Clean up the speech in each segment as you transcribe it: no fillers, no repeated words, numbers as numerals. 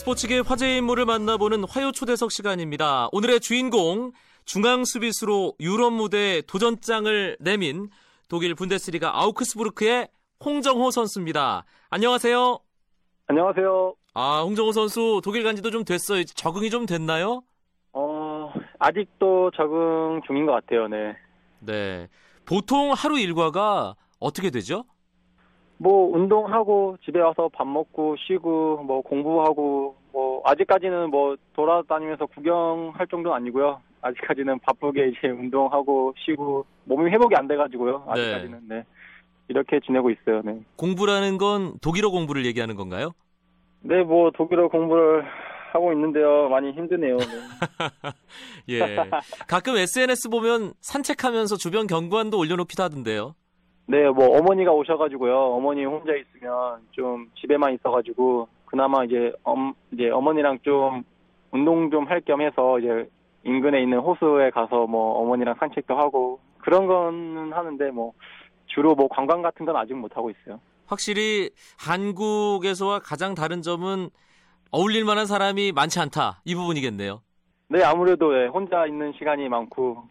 스포츠계 화제의 인물을 만나보는 화요 초대석 시간입니다. 오늘의 주인공, 중앙 수비수로 유럽 무대에 도전장을 내민 독일 분데스리가 아우크스부르크의 홍정호 선수입니다. 안녕하세요. 안녕하세요. 아, 홍정호 선수 독일 간지도 좀 됐어요. 적응이 좀 됐나요? 아직도 적응 중인 것 같아요. 네. 보통 하루 일과가 어떻게 되죠? 뭐 운동하고 집에 와서 밥 먹고 쉬고 뭐 공부하고 뭐 아직까지는 뭐 돌아다니면서 구경할 정도는 아니고요. 아직까지는 바쁘게 이제 운동하고 쉬고 몸이 회복이 안 돼가지고요. 아직까지는 네. 이렇게 지내고 있어요. 네. 공부라는 건 독일어 공부를 얘기하는 건가요? 네, 뭐 독일어 공부를 하고 있는데요. 많이 힘드네요. 네. 예. 가끔 SNS 보면 산책하면서 주변 경관도 올려놓기도 하던데요. 네, 뭐 어머니가 오셔가지고요. 어머니 혼자 있으면 좀 집에만 있어가지고 그나마 이제 어머니랑 좀 운동 좀 할 겸해서 이제 인근에 있는 호수에 가서 뭐 어머니랑 산책도 하고 그런 거는 하는데 뭐 주로 뭐 관광 같은 건 아직 못 하고 있어요. 확실히 한국에서와 가장 다른 점은 어울릴 만한 사람이 많지 않다 이 부분이겠네요. 네, 아무래도 네, 혼자 있는 시간이 많고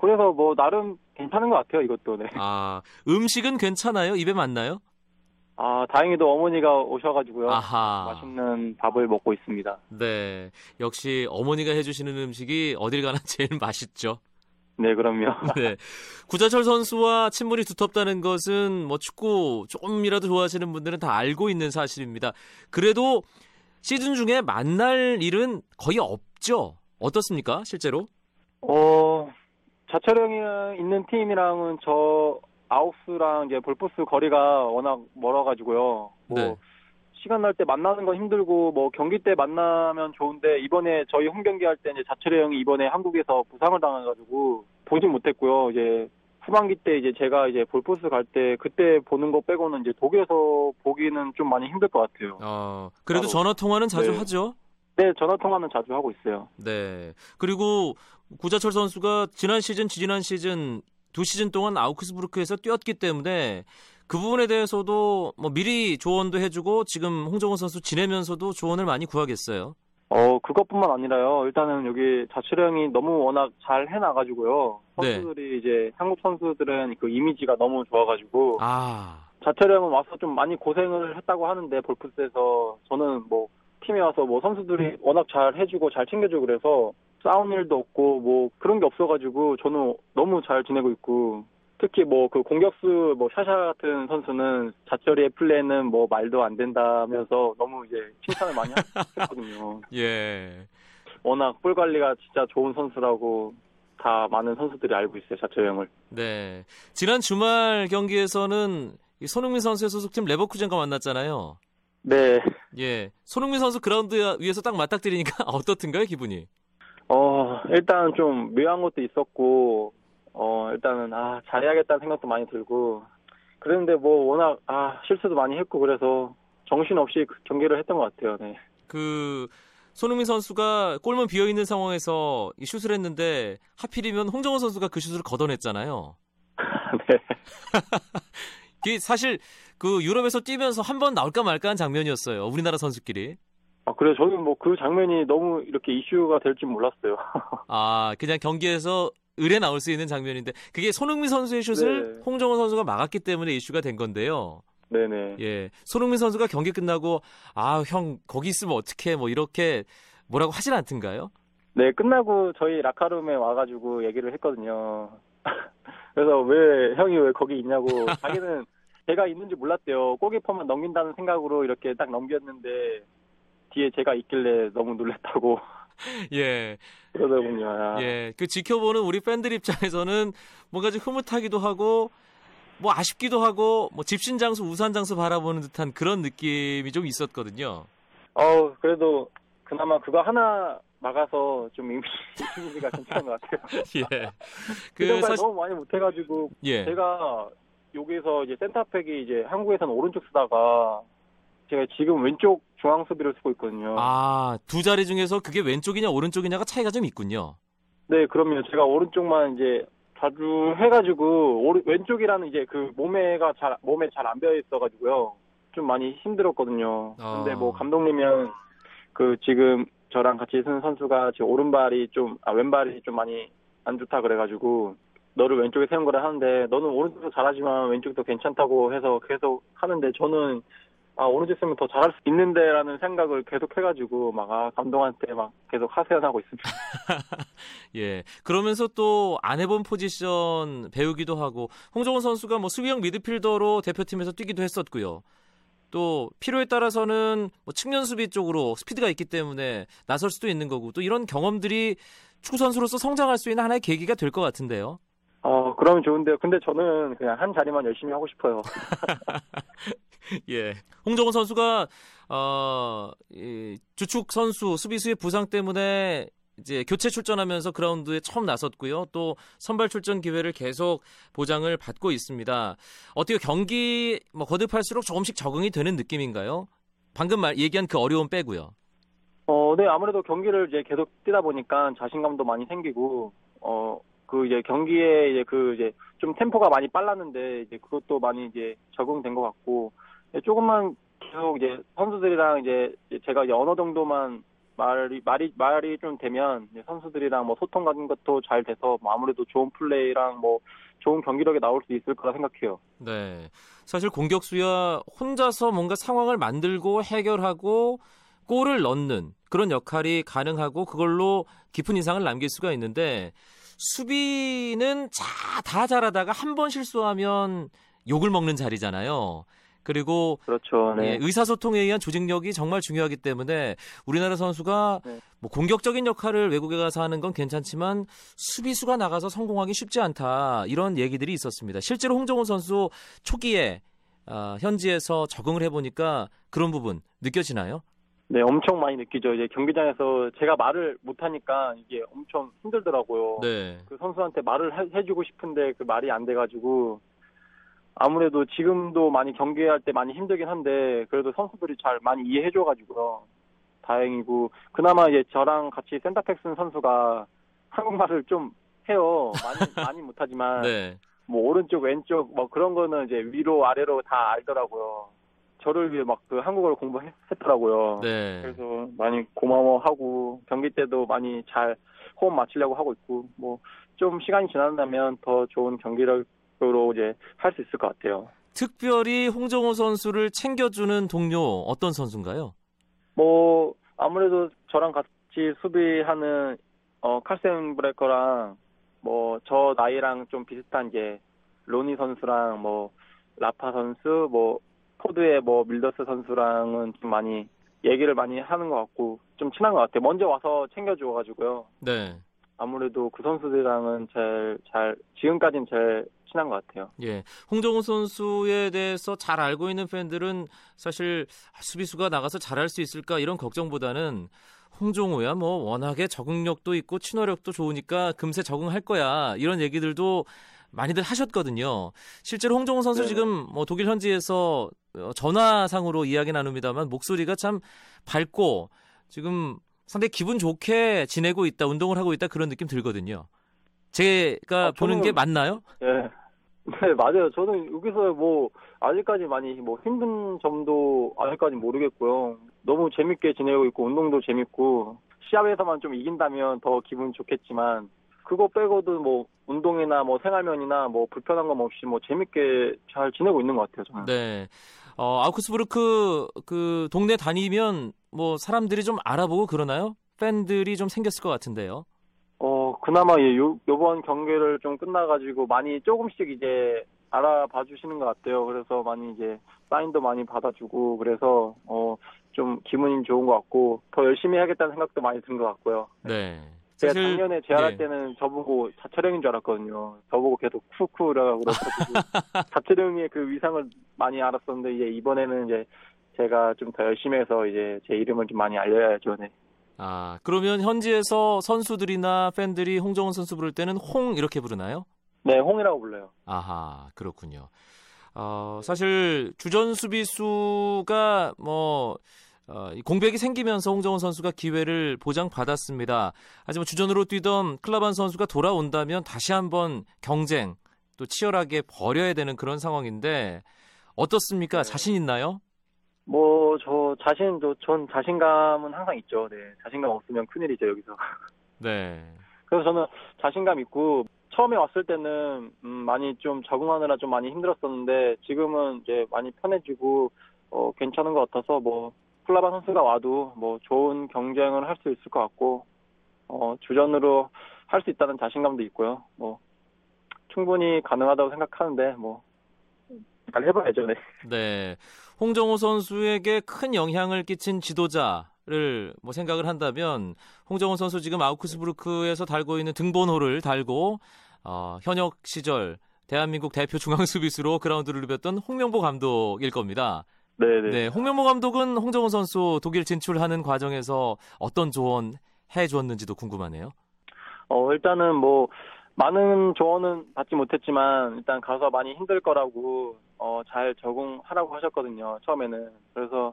그래서 뭐 나름 괜찮은 것 같아요, 이것도. 네. 아, 음식은 괜찮아요? 입에 맞나요? 아, 다행히도 어머니가 오셔가지고요. 아하. 맛있는 밥을 먹고 있습니다. 네, 역시 어머니가 해주시는 음식이 어딜 가나 제일 맛있죠. 네, 그럼요. 네, 구자철 선수와 친분이 두텁다는 것은 뭐 축구 조금이라도 좋아하시는 분들은 다 알고 있는 사실입니다. 그래도 시즌 중에 만날 일은 거의 없죠? 어떻습니까, 실제로? 자철 형이 있는 팀이랑은 저 아홉스랑 이제 볼포스 거리가 워낙 멀어가지고요. 뭐 네. 시간 날 때 만나는 건 힘들고 뭐 경기 때 만나면 좋은데 이번에 저희 홈 경기 할 때 이제 자철 형이 이번에 한국에서 부상을 당해가지고 보진 못했고요. 이제 후반기 때 이제 제가 이제 볼포스 갈 때 그때 보는 거 빼고는 이제 독일에서 보기는 좀 많이 힘들 것 같아요. 그래도 바로. 전화 통화는 자주 네. 하죠. 네, 전화 통화는 자주 하고 있어요. 네, 그리고 구자철 선수가 지난 시즌 두 시즌 동안 아우크스부르크에서 뛰었기 때문에 그 부분에 대해서도 뭐 미리 조언도 해주고 지금 홍정호 선수 지내면서도 조언을 많이 구하겠어요. 그것뿐만 아니라요. 일단은 여기 자출형이 너무 워낙 잘 해놔가지고요. 선수들이 네. 이제 한국 선수들은 그 이미지가 너무 좋아가지고 자철형은 와서 좀 많이 고생을 했다고 하는데 볼프스에서 저는 뭐 팀에 와서 뭐 선수들이 워낙 잘 해주고 잘 챙겨주고 그래서 싸운 일도 없고 뭐 그런 게 없어가지고 저는 너무 잘 지내고 있고 특히 뭐 그 공격수 뭐 샤샤 같은 선수는 자철이의 플레이는 뭐 말도 안 된다면서 너무 이제 칭찬을 많이 했거든요. 예. 워낙 볼 관리가 진짜 좋은 선수라고 다 많은 선수들이 알고 있어요, 자철 형을. 네. 지난 주말 경기에서는 손흥민 선수의 소속팀 레버쿠젠과 만났잖아요. 네. 예. 손흥민 선수 그라운드 위에서 딱 맞닥뜨리니까 어떻든가요, 기분이? 일단 좀 묘한 것도 있었고, 일단은, 잘해야겠다는 생각도 많이 들고, 그랬는데 뭐 워낙, 실수도 많이 했고, 그래서 정신없이 경기를 했던 것 같아요, 네. 손흥민 선수가 골문 비어있는 상황에서 이 슛을 했는데, 하필이면 홍정호 선수가 그 슛을 걷어냈잖아요. 네. 사실 그 유럽에서 뛰면서 한 번 나올까 말까 한 장면이었어요. 우리나라 선수끼리. 그래요? 저는 뭐 그 장면이 너무 이렇게 이슈가 될 줄 몰랐어요. 그냥 경기에서 의례 나올 수 있는 장면인데 그게 손흥민 선수의 슛을 네. 홍정호 선수가 막았기 때문에 이슈가 된 건데요. 네네. 예, 손흥민 선수가 경기 끝나고 형 거기 있으면 어떡해 뭐 이렇게 뭐라고 하진 않던가요? 네, 끝나고 저희 라카룸에 와가지고 얘기를 했거든요. 그래서 형이 왜 거기 있냐고 자기는 제가 있는지 몰랐대요. 골키퍼만 넘긴다는 생각으로 이렇게 딱 넘겼는데 뒤에 제가 있길래 너무 놀랐다고. 예. 그러더군요. 예. 그 지켜보는 우리 팬들 입장에서는 뭔가 좀 흐뭇하기도 하고 뭐 아쉽기도 하고 뭐 집신 장수 우산 장수 바라보는 듯한 그런 느낌이 좀 있었거든요. 그래도 그나마 그거 하나 막아서 좀 이미지가 괜찮은 것 같아요. 예. 그동안 너무 많이 못해가지고 예. 제가 여기서 이제 센터백이 이제 한국에서는 오른쪽 쓰다가 제가 지금 왼쪽 중앙 수비를 쓰고 있거든요. 두 자리 중에서 그게 왼쪽이냐 오른쪽이냐가 차이가 좀 있군요. 네, 그럼요. 제가 오른쪽만 이제 자주 해가지고 왼쪽이라는 이제 그 몸에 잘 안 배어 있어가지고요. 좀 많이 힘들었거든요. 근데 뭐 감독님이랑 그 지금 저랑 같이 쓰는 선수가 지금 오른발이 좀, 왼발이 좀 많이 안 좋다 그래가지고 너를 왼쪽에 세운 거라 하는데 너는 오른쪽도 잘하지만 왼쪽도 괜찮다고 해서 계속 하는데 저는 오른쪽 쓰면 더 잘할 수 있는데라는 생각을 계속 해가지고 막 감독한테 막 계속 하세연하고 있습니다. 예, 그러면서 또 안 해본 포지션 배우기도 하고 홍정호 선수가 뭐 수비형 미드필더로 대표팀에서 뛰기도 했었고요. 또 필요에 따라서는 뭐 측면 수비 쪽으로 스피드가 있기 때문에 나설 수도 있는 거고 또 이런 경험들이 축구 선수로서 성장할 수 있는 하나의 계기가 될 것 같은데요. 그러면 좋은데요. 근데 저는 그냥 한 자리만 열심히 하고 싶어요. 예, 홍정호 선수가 이 주축 선수 수비수의 부상 때문에 이제 교체 출전하면서 그라운드에 처음 나섰고요. 또 선발 출전 기회를 계속 보장을 받고 있습니다. 어떻게 경기 거듭할수록 조금씩 적응이 되는 느낌인가요? 방금 얘기한 그 어려움 빼고요. 네, 아무래도 경기를 이제 계속 뛰다 보니까 자신감도 많이 생기고 그 이제 경기에 이제 그 이제 좀 템포가 많이 빨랐는데 이제 그것도 많이 이제 적응된 것 같고 조금만 계속 이제 선수들이랑 이제 제가 이제 어느 정도만 말이 좀 되면 선수들이랑 소통 같은 것도 잘 돼서 아무래도 좋은 플레이랑 좋은 경기력이 나올 수 있을 거라 생각해요. 네, 사실 공격수야 혼자서 뭔가 상황을 만들고 해결하고 골을 넣는 그런 역할이 가능하고 그걸로 깊은 인상을 남길 수가 있는데 수비는 다 잘하다가 한 번 실수하면 욕을 먹는 자리잖아요. 그리고 그렇죠, 네. 예, 의사소통에 의한 조직력이 정말 중요하기 때문에 우리나라 선수가 네. 공격적인 역할을 외국에 가서 하는 건 괜찮지만 수비수가 나가서 성공하기 쉽지 않다. 이런 얘기들이 있었습니다. 실제로 홍정호 선수 초기에 현지에서 적응을 해보니까 그런 부분 느껴지나요? 네, 엄청 많이 느끼죠. 이제 경기장에서 제가 말을 못하니까 이게 엄청 힘들더라고요. 네. 그 선수한테 말을 해주고 싶은데 그 말이 안 돼가지고 아무래도 지금도 많이 경기할 때 많이 힘들긴 한데 그래도 선수들이 잘 많이 이해해줘가지고요. 다행이고 그나마 이제 저랑 같이 센터백 쓴 선수가 한국말을 좀 해요. 많이 못하지만 네. 오른쪽 왼쪽 그런 거는 이제 위로 아래로 다 알더라고요. 저를 위해 그 한국어를 공부했더라고요. 네. 그래서 많이 고마워하고 경기 때도 많이 잘 호흡 맞추려고 하고 있고 좀 시간이 지난다면 더 좋은 경기력으로 이제 할 수 있을 것 같아요. 특별히 홍정호 선수를 챙겨주는 동료 어떤 선수인가요? 아무래도 저랑 같이 수비하는 칼센 브레커랑 저 나이랑 좀 비슷한 게 로니 선수랑 라파 선수 포드의 밀더스 선수랑은 좀 많이 얘기를 많이 하는 것 같고 좀 친한 것 같아요. 먼저 와서 챙겨줘가지고요. 네. 아무래도 그 선수들이랑은 지금까지는 제일 친한 것 같아요. 예. 홍정호 선수에 대해서 잘 알고 있는 팬들은 사실 수비수가 나가서 잘할 수 있을까 이런 걱정보다는 홍정호야 워낙에 적응력도 있고 친화력도 좋으니까 금세 적응할 거야 이런 얘기들도 많이들 하셨거든요. 실제로 홍정호 선수 네. 지금 독일 현지에서 전화상으로 이야기 나눕니다만 목소리가 참 밝고 지금 상당히 기분 좋게 지내고 있다, 운동을 하고 있다 그런 느낌 들거든요. 제가 보는 게 맞나요? 네. 네, 맞아요. 저는 여기서 아직까지 많이 힘든 점도 아직까지 모르겠고요. 너무 재밌게 지내고 있고 운동도 재밌고 시합에서만 좀 이긴다면 더 기분 좋겠지만 그거 빼고도 운동이나 생활면이나 불편한 건 없이 재밌게 잘 지내고 있는 것 같아요, 저는. 네. 아우크스부르크 그 동네 다니면 사람들이 좀 알아보고 그러나요? 팬들이 좀 생겼을 것 같은데요. 그나마 요번 경기를 좀 끝나가지고 많이 조금씩 이제 알아봐 주시는 것 같아요. 그래서 많이 이제 사인도 많이 받아주고 그래서 좀 기분이 좋은 것 같고 더 열심히 해야겠다는 생각도 많이 든 것 같고요. 네. 제가 작년에 재활할 때는 저보고 자철형인 줄 알았거든요. 저보고 계속 쿠쿠라고 그러고 자철형의 그 위상을 많이 알았었는데 이제 이번에는 이제 제가 좀 더 열심히 해서 이제 제 이름을 좀 많이 알려야죠. 네. 아, 그러면 현지에서 선수들이나 팬들이 홍정호 선수 부를 때는 홍 이렇게 부르나요? 네, 홍이라고 불러요. 아하, 그렇군요. 사실 주전 수비수가 공백이 생기면서 홍정호 선수가 기회를 보장받았습니다. 하지만 주전으로 뛰던 클라반 선수가 돌아온다면 다시 한번 경쟁 또 치열하게 벌여야 되는 그런 상황인데 어떻습니까? 자신 있나요? 뭐 전 자신감은 항상 있죠. 네, 자신감 없으면 큰일이죠 여기서. 네. 그래서 저는 자신감 있고 처음에 왔을 때는 많이 좀 적응하느라 좀 많이 힘들었었는데 지금은 이제 많이 편해지고 괜찮은 것 같아서 뭐 클라반 선수가 와도 뭐 좋은 경쟁을 할 수 있을 것 같고 주전으로 할 수 있다는 자신감도 있고요. 뭐 충분히 가능하다고 생각하는데 뭐 잘 해봐야죠. 네. 네. 홍정호 선수에게 큰 영향을 끼친 지도자를 뭐 생각을 한다면 홍정호 선수 지금 아우크스부르크에서 달고 있는 등번호를 달고 현역 시절 대한민국 대표 중앙 수비수로 그라운드를 누볐던 홍명보 감독일 겁니다. 네네. 네, 홍명보 감독은 홍정호 선수 독일 진출하는 과정에서 어떤 조언 해주었는지도 궁금하네요. 일단은 뭐 많은 조언은 받지 못했지만 일단 가서 많이 힘들 거라고 잘 적응하라고 하셨거든요. 처음에는. 그래서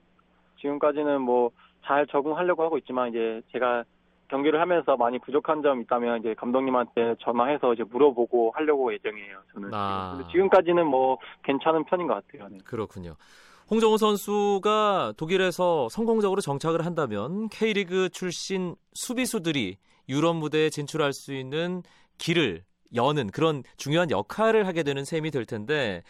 지금까지는 뭐 잘 적응하려고 하고 있지만 이제 제가 경기를 하면서 많이 부족한 점 있다면 이제 감독님한테 전화해서 이제 물어보고 하려고 예정이에요. 저는. 근데 지금까지는 뭐 괜찮은 편인 것 같아요. 네. 그렇군요. 홍정호 선수가 독일에서 성공적으로 정착을 한다면 K리그 출신 수비수들이 유럽 무대에 진출할 수 있는 길을 여는 그런 중요한 역할을 하게 되는 셈이 될 텐데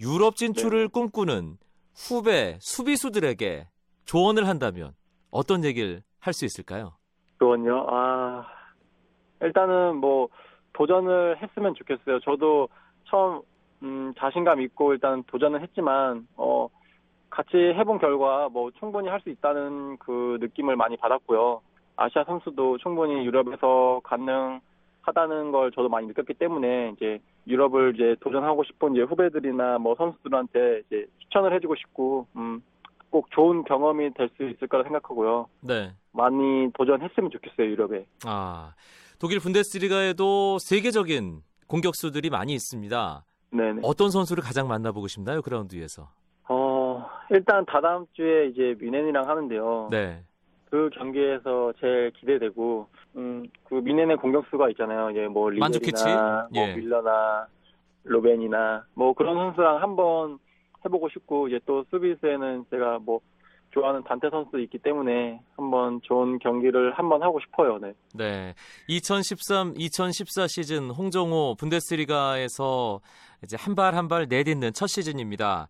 유럽 진출을 꿈꾸는 후배 수비수들에게 조언을 한다면 어떤 얘기를 할 수 있을까요? 조언요? 일단은 뭐 도전을 했으면 좋겠어요. 저도 처음 자신감 있고 일단 도전을 했지만 같이 해본 결과 뭐 충분히 할 수 있다는 그 느낌을 많이 받았고요. 아시아 선수도 충분히 유럽에서 가능하다는 걸 저도 많이 느꼈기 때문에 이제 유럽을 이제 도전하고 싶은 이제 후배들이나 뭐 선수들한테 이제 추천을 해주고 싶고 꼭 좋은 경험이 될 수 있을 거라 생각하고요. 네. 많이 도전했으면 좋겠어요 유럽에. 독일 분데스리가에도 세계적인 공격수들이 많이 있습니다. 네네. 어떤 선수를 가장 만나보고 싶나요 그라운드 위에서? 일단 다다음 주에 이제 뮌헨이랑 하는데요. 네. 그 경기에서 제일 기대되고, 그 뮌헨의 공격수가 있잖아요. 이제 뭐 리베리나, 뭐 밀러나, 로벤이나 뭐 그런 선수랑 한번 해보고 싶고, 이제 또 수비수에는 제가 뭐 좋아하는 단테 선수 있기 때문에 한번 좋은 경기를 한번 하고 싶어요. 네. 네. 2013-2014 시즌 홍정호 분데스리가에서 이제 한 발 한 발 내딛는 첫 시즌입니다.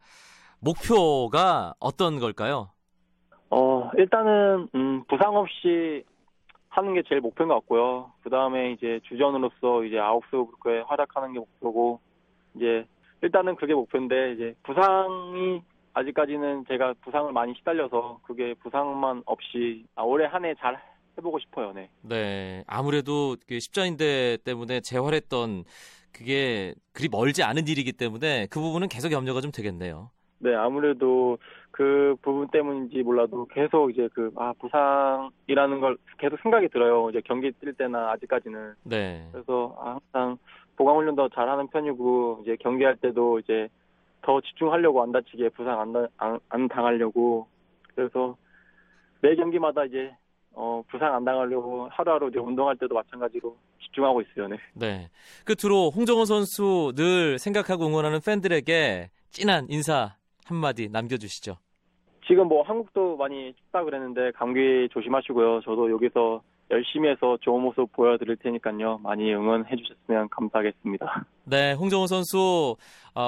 목표가 어떤 걸까요? 일단은 부상 없이 하는 게 제일 목표인 것 같고요. 그 다음에 이제 주전으로서 이제 아우크스부르크에 활약하는 게 목표고 이제 일단은 그게 목표인데 이제 부상이 아직까지는 제가 부상을 많이 시달려서 그게 부상만 없이 올해 한 해 잘 해보고 싶어요. 네. 네. 아무래도 그 십자인대 때문에 재활했던 그게 그리 멀지 않은 일이기 때문에 그 부분은 계속 염려가 좀 되겠네요. 네, 아무래도 그 부분 때문인지 몰라도 계속 이제 부상이라는 걸 계속 생각이 들어요. 이제 경기 뛸 때나 아직까지는. 네. 그래서 항상 보강훈련도 잘하는 편이고 이제 경기할 때도 이제 더 집중하려고 안 다치게 부상 안 당하려고 그래서 매 경기마다 이제 부상 안 당하려고 하루하루 이제 운동할 때도 마찬가지로 집중하고 있어요. 네. 네. 끝으로 홍정호 선수 늘 생각하고 응원하는 팬들에게 진한 인사 한마디 남겨주시죠. 지금 뭐 한국도 많이 춥다 그랬는데 감기 조심하시고요. 저도 여기서 열심히 해서 좋은 모습 보여드릴 테니까요. 많이 응원해 주셨으면 감사하겠습니다. 네, 홍정호 선수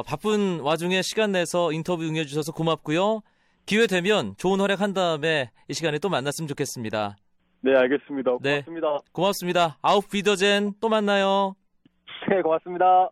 바쁜 와중에 시간 내서 인터뷰 응해주셔서 고맙고요. 기회 되면 좋은 활약한 다음에 이 시간에 또 만났으면 좋겠습니다. 네, 알겠습니다. 고맙습니다. 네, 고맙습니다. 아우프 비더젠 또 만나요. 네, 고맙습니다.